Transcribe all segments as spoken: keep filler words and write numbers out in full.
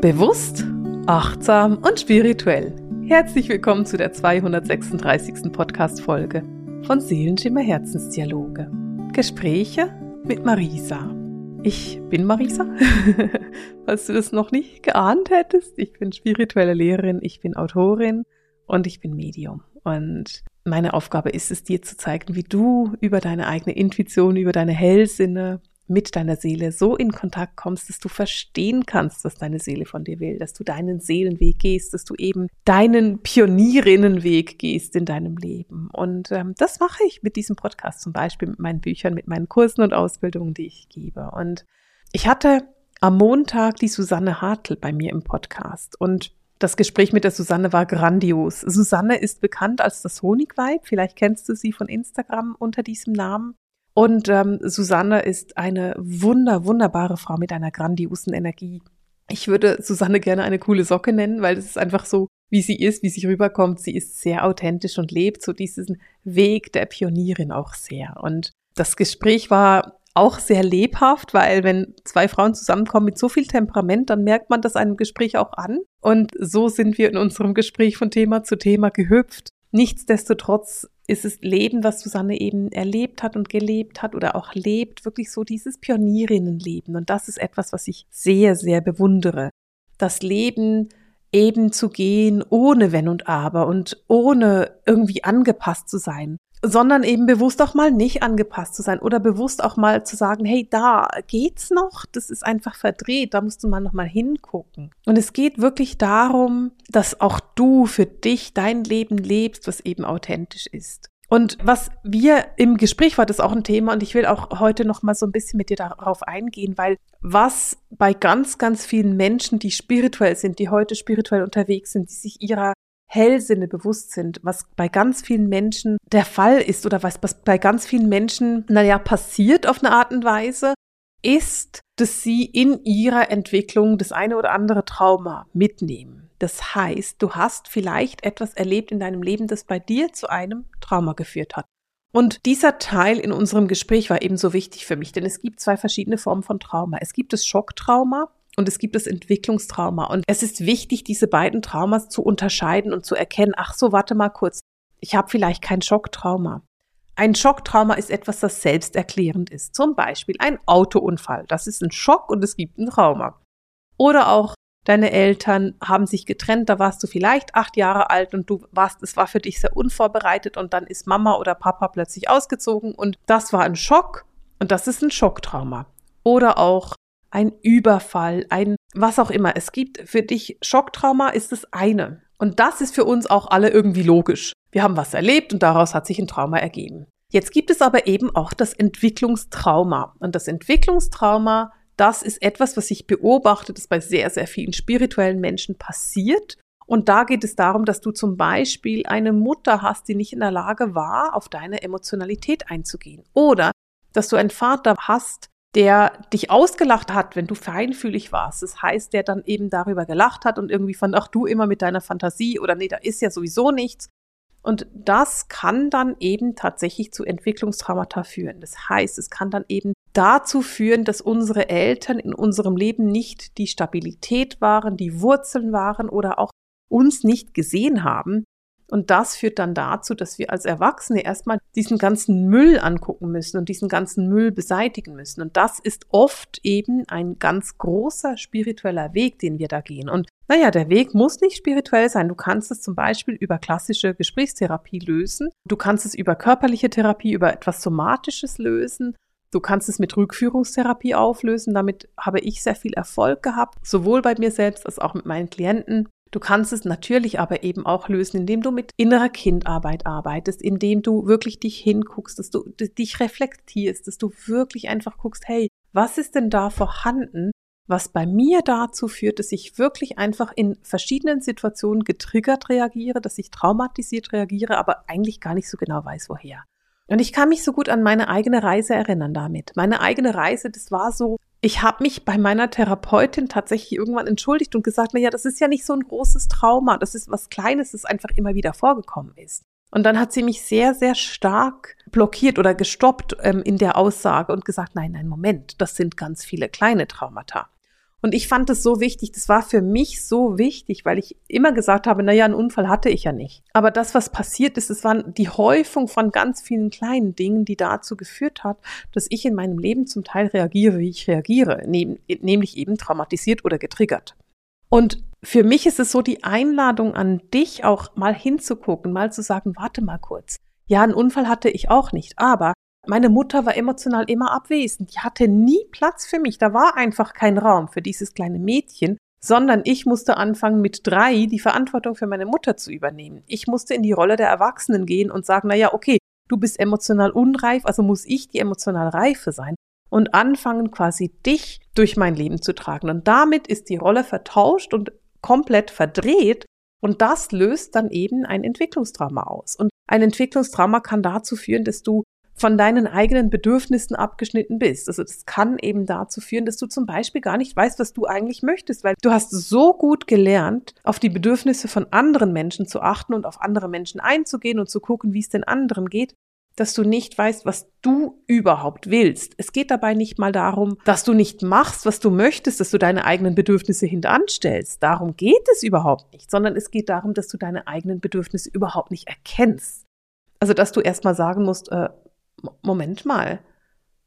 Bewusst, achtsam und spirituell. Herzlich willkommen zu der zweihundertsechsunddreißigsten Podcast-Folge von Seelenschimmer Herzensdialoge. Gespräche mit Marisa. Ich bin Marisa, falls du das noch nicht geahnt hättest. Ich bin spirituelle Lehrerin, ich bin Autorin und ich bin Medium. Und meine Aufgabe ist es, dir zu zeigen, wie du über deine eigene Intuition, über deine Hellsinne mit deiner Seele so in Kontakt kommst, dass du verstehen kannst, was deine Seele von dir will, dass du deinen Seelenweg gehst, dass du eben deinen Pionierinnenweg gehst in deinem Leben. Und ähm, das mache ich mit diesem Podcast zum Beispiel, mit meinen Büchern, mit meinen Kursen und Ausbildungen, die ich gebe. Und ich hatte am Montag die Susanne Hartl bei mir im Podcast und das Gespräch mit der Susanne war grandios. Susanne ist bekannt als das Honigweib, vielleicht kennst du sie von Instagram unter diesem Namen. Und ähm, Susanne ist eine wunder, wunderbare Frau mit einer grandiosen Energie. Ich würde Susanne gerne eine coole Socke nennen, weil es ist einfach so, wie sie ist, wie sie rüberkommt. Sie ist sehr authentisch und lebt so diesen Weg der Pionierin auch sehr. Und das Gespräch war auch sehr lebhaft, weil wenn zwei Frauen zusammenkommen mit so viel Temperament, dann merkt man das einem Gespräch auch an. Und so sind wir in unserem Gespräch von Thema zu Thema gehüpft. Nichtsdestotrotz ist es Leben, was Susanne eben erlebt hat und gelebt hat oder auch lebt, wirklich so dieses Pionierinnenleben. Und das ist etwas, was ich sehr, sehr bewundere. Das Leben eben zu gehen, ohne Wenn und Aber und ohne irgendwie angepasst zu sein, sondern eben bewusst auch mal nicht angepasst zu sein oder bewusst auch mal zu sagen, hey, da geht's noch, das ist einfach verdreht, da musst du mal nochmal hingucken. Und es geht wirklich darum, dass auch du für dich dein Leben lebst, was eben authentisch ist. Und was wir im Gespräch war, das auch ein Thema und ich will auch heute nochmal so ein bisschen mit dir darauf eingehen, weil was bei ganz, ganz vielen Menschen, die spirituell sind, die heute spirituell unterwegs sind, die sich ihrer Hellsinne bewusst sind, was bei ganz vielen Menschen der Fall ist oder was bei ganz vielen Menschen, naja, passiert auf eine Art und Weise, ist, dass sie in ihrer Entwicklung das eine oder andere Trauma mitnehmen. Das heißt, du hast vielleicht etwas erlebt in deinem Leben, das bei dir zu einem Trauma geführt hat. Und dieser Teil in unserem Gespräch war eben so wichtig für mich, denn es gibt zwei verschiedene Formen von Trauma. Es gibt das Schocktrauma, und es gibt das Entwicklungstrauma. Und es ist wichtig, diese beiden Traumas zu unterscheiden und zu erkennen, ach so, warte mal kurz, ich habe vielleicht kein Schocktrauma. Ein Schocktrauma ist etwas, das selbsterklärend ist. Zum Beispiel ein Autounfall. Das ist ein Schock und es gibt ein Trauma. Oder auch deine Eltern haben sich getrennt, da warst du vielleicht acht Jahre alt und du warst, es war für dich sehr unvorbereitet und dann ist Mama oder Papa plötzlich ausgezogen und das war ein Schock und das ist ein Schocktrauma. Oder auch ein Überfall, ein was auch immer. Es gibt für dich Schocktrauma, ist das eine. Und das ist für uns auch alle irgendwie logisch. Wir haben was erlebt und daraus hat sich ein Trauma ergeben. Jetzt gibt es aber eben auch das Entwicklungstrauma. Und das Entwicklungstrauma, das ist etwas, was ich beobachte, das bei sehr, sehr vielen spirituellen Menschen passiert. Und da geht es darum, dass du zum Beispiel eine Mutter hast, die nicht in der Lage war, auf deine Emotionalität einzugehen. Oder dass du einen Vater hast, der dich ausgelacht hat, wenn du feinfühlig warst. Das heißt, der dann eben darüber gelacht hat und irgendwie fand, ach du immer mit deiner Fantasie oder nee, da ist ja sowieso nichts. Und das kann dann eben tatsächlich zu Entwicklungstraumata führen. Das heißt, es kann dann eben dazu führen, dass unsere Eltern in unserem Leben nicht die Stabilität waren, die Wurzeln waren oder auch uns nicht gesehen haben. Und das führt dann dazu, dass wir als Erwachsene erstmal diesen ganzen Müll angucken müssen und diesen ganzen Müll beseitigen müssen. Und das ist oft eben ein ganz großer spiritueller Weg, den wir da gehen. Und naja, der Weg muss nicht spirituell sein. Du kannst es zum Beispiel über klassische Gesprächstherapie lösen. Du kannst es über körperliche Therapie, über etwas Somatisches lösen. Du kannst es mit Rückführungstherapie auflösen. Damit habe ich sehr viel Erfolg gehabt, sowohl bei mir selbst als auch mit meinen Klienten. Du kannst es natürlich aber eben auch lösen, indem du mit innerer Kindarbeit arbeitest, indem du wirklich dich hinguckst, dass du dich reflektierst, dass du wirklich einfach guckst, hey, was ist denn da vorhanden, was bei mir dazu führt, dass ich wirklich einfach in verschiedenen Situationen getriggert reagiere, dass ich traumatisiert reagiere, aber eigentlich gar nicht so genau weiß, woher. Und ich kann mich so gut an meine eigene Reise erinnern damit. Meine eigene Reise, das war so, ich habe mich bei meiner Therapeutin tatsächlich irgendwann entschuldigt und gesagt, naja, das ist ja nicht so ein großes Trauma, das ist was Kleines, das einfach immer wieder vorgekommen ist. Und dann hat sie mich sehr, sehr stark blockiert oder gestoppt ähm, in der Aussage und gesagt, nein, nein, Moment, das sind ganz viele kleine Traumata. Und ich fand es so wichtig, das war für mich so wichtig, weil ich immer gesagt habe, naja, einen Unfall hatte ich ja nicht. Aber das, was passiert ist, es war die Häufung von ganz vielen kleinen Dingen, die dazu geführt hat, dass ich in meinem Leben zum Teil reagiere, wie ich reagiere, nämlich eben traumatisiert oder getriggert. Und für mich ist es so die Einladung an dich, auch mal hinzugucken, mal zu sagen, warte mal kurz. Ja, einen Unfall hatte ich auch nicht, aber meine Mutter war emotional immer abwesend, die hatte nie Platz für mich, da war einfach kein Raum für dieses kleine Mädchen, sondern ich musste anfangen mit drei die Verantwortung für meine Mutter zu übernehmen. Ich musste in die Rolle der Erwachsenen gehen und sagen, naja, okay, du bist emotional unreif, also muss ich die emotional Reife sein und anfangen quasi dich durch mein Leben zu tragen. Und damit ist die Rolle vertauscht und komplett verdreht und das löst dann eben ein Entwicklungstrauma aus. Und ein Entwicklungstrauma kann dazu führen, dass du von deinen eigenen Bedürfnissen abgeschnitten bist. Also das kann eben dazu führen, dass du zum Beispiel gar nicht weißt, was du eigentlich möchtest, weil du hast so gut gelernt, auf die Bedürfnisse von anderen Menschen zu achten und auf andere Menschen einzugehen und zu gucken, wie es den anderen geht, dass du nicht weißt, was du überhaupt willst. Es geht dabei nicht mal darum, dass du nicht machst, was du möchtest, dass du deine eigenen Bedürfnisse hintanstellst. Darum geht es überhaupt nicht, sondern es geht darum, dass du deine eigenen Bedürfnisse überhaupt nicht erkennst. Also, dass du erstmal sagen musst, äh, Moment mal,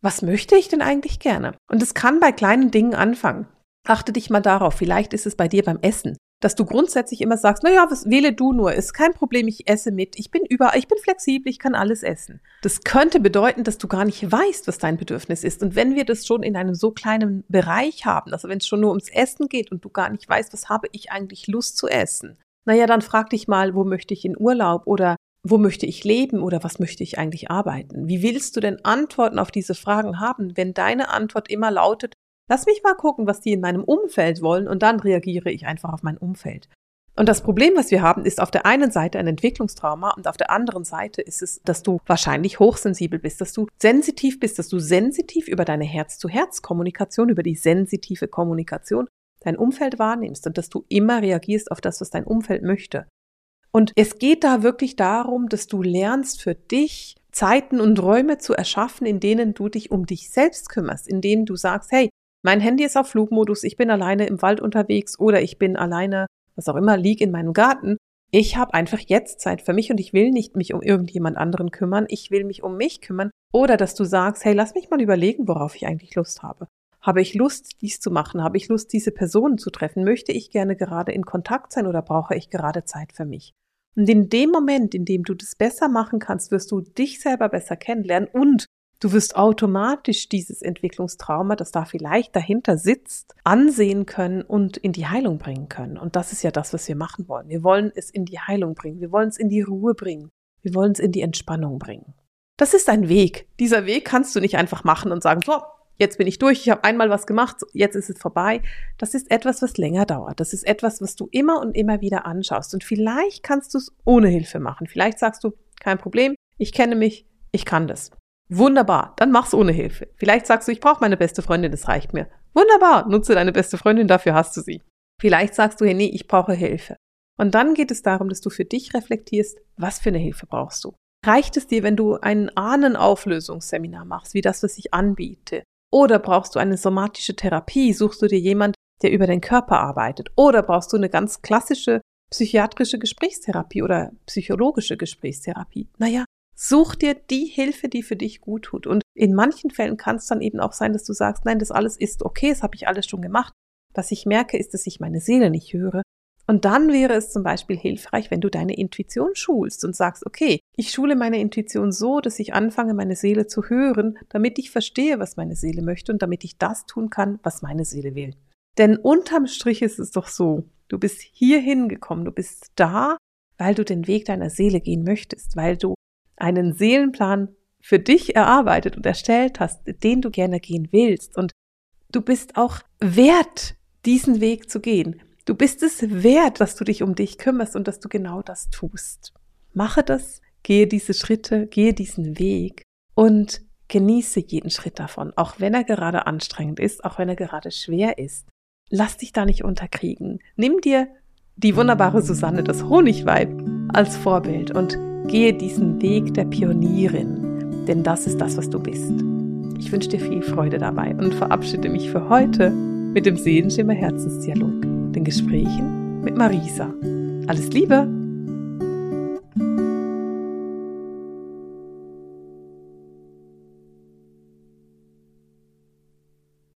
was möchte ich denn eigentlich gerne? Und es kann bei kleinen Dingen anfangen. Achte dich mal darauf, vielleicht ist es bei dir beim Essen, dass du grundsätzlich immer sagst, naja, was wähle du nur, ist kein Problem, ich esse mit, ich bin überall, ich bin flexibel, ich kann alles essen. Das könnte bedeuten, dass du gar nicht weißt, was dein Bedürfnis ist. Und wenn wir das schon in einem so kleinen Bereich haben, also wenn es schon nur ums Essen geht und du gar nicht weißt, was habe ich eigentlich Lust zu essen, naja, dann frag dich mal, wo möchte ich in Urlaub oder wo möchte ich leben oder was möchte ich eigentlich arbeiten? Wie willst du denn Antworten auf diese Fragen haben, wenn deine Antwort immer lautet, lass mich mal gucken, was die in meinem Umfeld wollen und dann reagiere ich einfach auf mein Umfeld. Und das Problem, was wir haben, ist auf der einen Seite ein Entwicklungstrauma und auf der anderen Seite ist es, dass du wahrscheinlich hochsensibel bist, dass du sensitiv bist, dass du sensitiv über deine Herz-zu-Herz-Kommunikation, über die sensitive Kommunikation dein Umfeld wahrnimmst und dass du immer reagierst auf das, was dein Umfeld möchte. Und es geht da wirklich darum, dass du lernst, für dich Zeiten und Räume zu erschaffen, in denen du dich um dich selbst kümmerst, in denen du sagst, hey, mein Handy ist auf Flugmodus, ich bin alleine im Wald unterwegs oder ich bin alleine, was auch immer, lieg in meinem Garten. Ich habe einfach jetzt Zeit für mich und ich will nicht mich um irgendjemand anderen kümmern, ich will mich um mich kümmern. Oder dass du sagst, hey, lass mich mal überlegen, worauf ich eigentlich Lust habe. Habe ich Lust, dies zu machen? Habe ich Lust, diese Personen zu treffen? Möchte ich gerne gerade in Kontakt sein oder brauche ich gerade Zeit für mich? Und in dem Moment, in dem du das besser machen kannst, wirst du dich selber besser kennenlernen und du wirst automatisch dieses Entwicklungstrauma, das da vielleicht dahinter sitzt, ansehen können und in die Heilung bringen können. Und das ist ja das, was wir machen wollen. Wir wollen es in die Heilung bringen. Wir wollen es in die Ruhe bringen. Wir wollen es in die Entspannung bringen. Das ist ein Weg. Dieser Weg kannst du nicht einfach machen und sagen, so, jetzt bin ich durch, ich habe einmal was gemacht, jetzt ist es vorbei. Das ist etwas, was länger dauert. Das ist etwas, was du immer und immer wieder anschaust. Und vielleicht kannst du es ohne Hilfe machen. Vielleicht sagst du, kein Problem, ich kenne mich, ich kann das. Wunderbar, dann mach's ohne Hilfe. Vielleicht sagst du, ich brauche meine beste Freundin, das reicht mir. Wunderbar, nutze deine beste Freundin, dafür hast du sie. Vielleicht sagst du, hey, nee, ich brauche Hilfe. Und dann geht es darum, dass du für dich reflektierst, was für eine Hilfe brauchst du. Reicht es dir, wenn du ein Ahnenauflösungsseminar machst, wie das, was ich anbiete? Oder brauchst du eine somatische Therapie? Suchst du dir jemanden, der über den Körper arbeitet? Oder brauchst du eine ganz klassische psychiatrische Gesprächstherapie oder psychologische Gesprächstherapie? Naja, such dir die Hilfe, die für dich gut tut. Und in manchen Fällen kann es dann eben auch sein, dass du sagst, nein, das alles ist okay, das habe ich alles schon gemacht. Was ich merke, ist, dass ich meine Seele nicht höre. Und dann wäre es zum Beispiel hilfreich, wenn du deine Intuition schulst und sagst, okay, ich schule meine Intuition so, dass ich anfange, meine Seele zu hören, damit ich verstehe, was meine Seele möchte und damit ich das tun kann, was meine Seele will. Denn unterm Strich ist es doch so, du bist hierhin gekommen, du bist da, weil du den Weg deiner Seele gehen möchtest, weil du einen Seelenplan für dich erarbeitet und erstellt hast, den du gerne gehen willst. Und du bist auch wert, diesen Weg zu gehen. Du bist es wert, dass du dich um dich kümmerst und dass du genau das tust. Mache das, gehe diese Schritte, gehe diesen Weg und genieße jeden Schritt davon, auch wenn er gerade anstrengend ist, auch wenn er gerade schwer ist. Lass dich da nicht unterkriegen. Nimm dir die wunderbare Susanne, das Honigweib, als Vorbild und gehe diesen Weg der Pionierin, denn das ist das, was du bist. Ich wünsche dir viel Freude dabei und verabschiede mich für heute. mit dem Seelenschimmer Herzensdialog, den Gesprächen mit Marisa. Alles Liebe!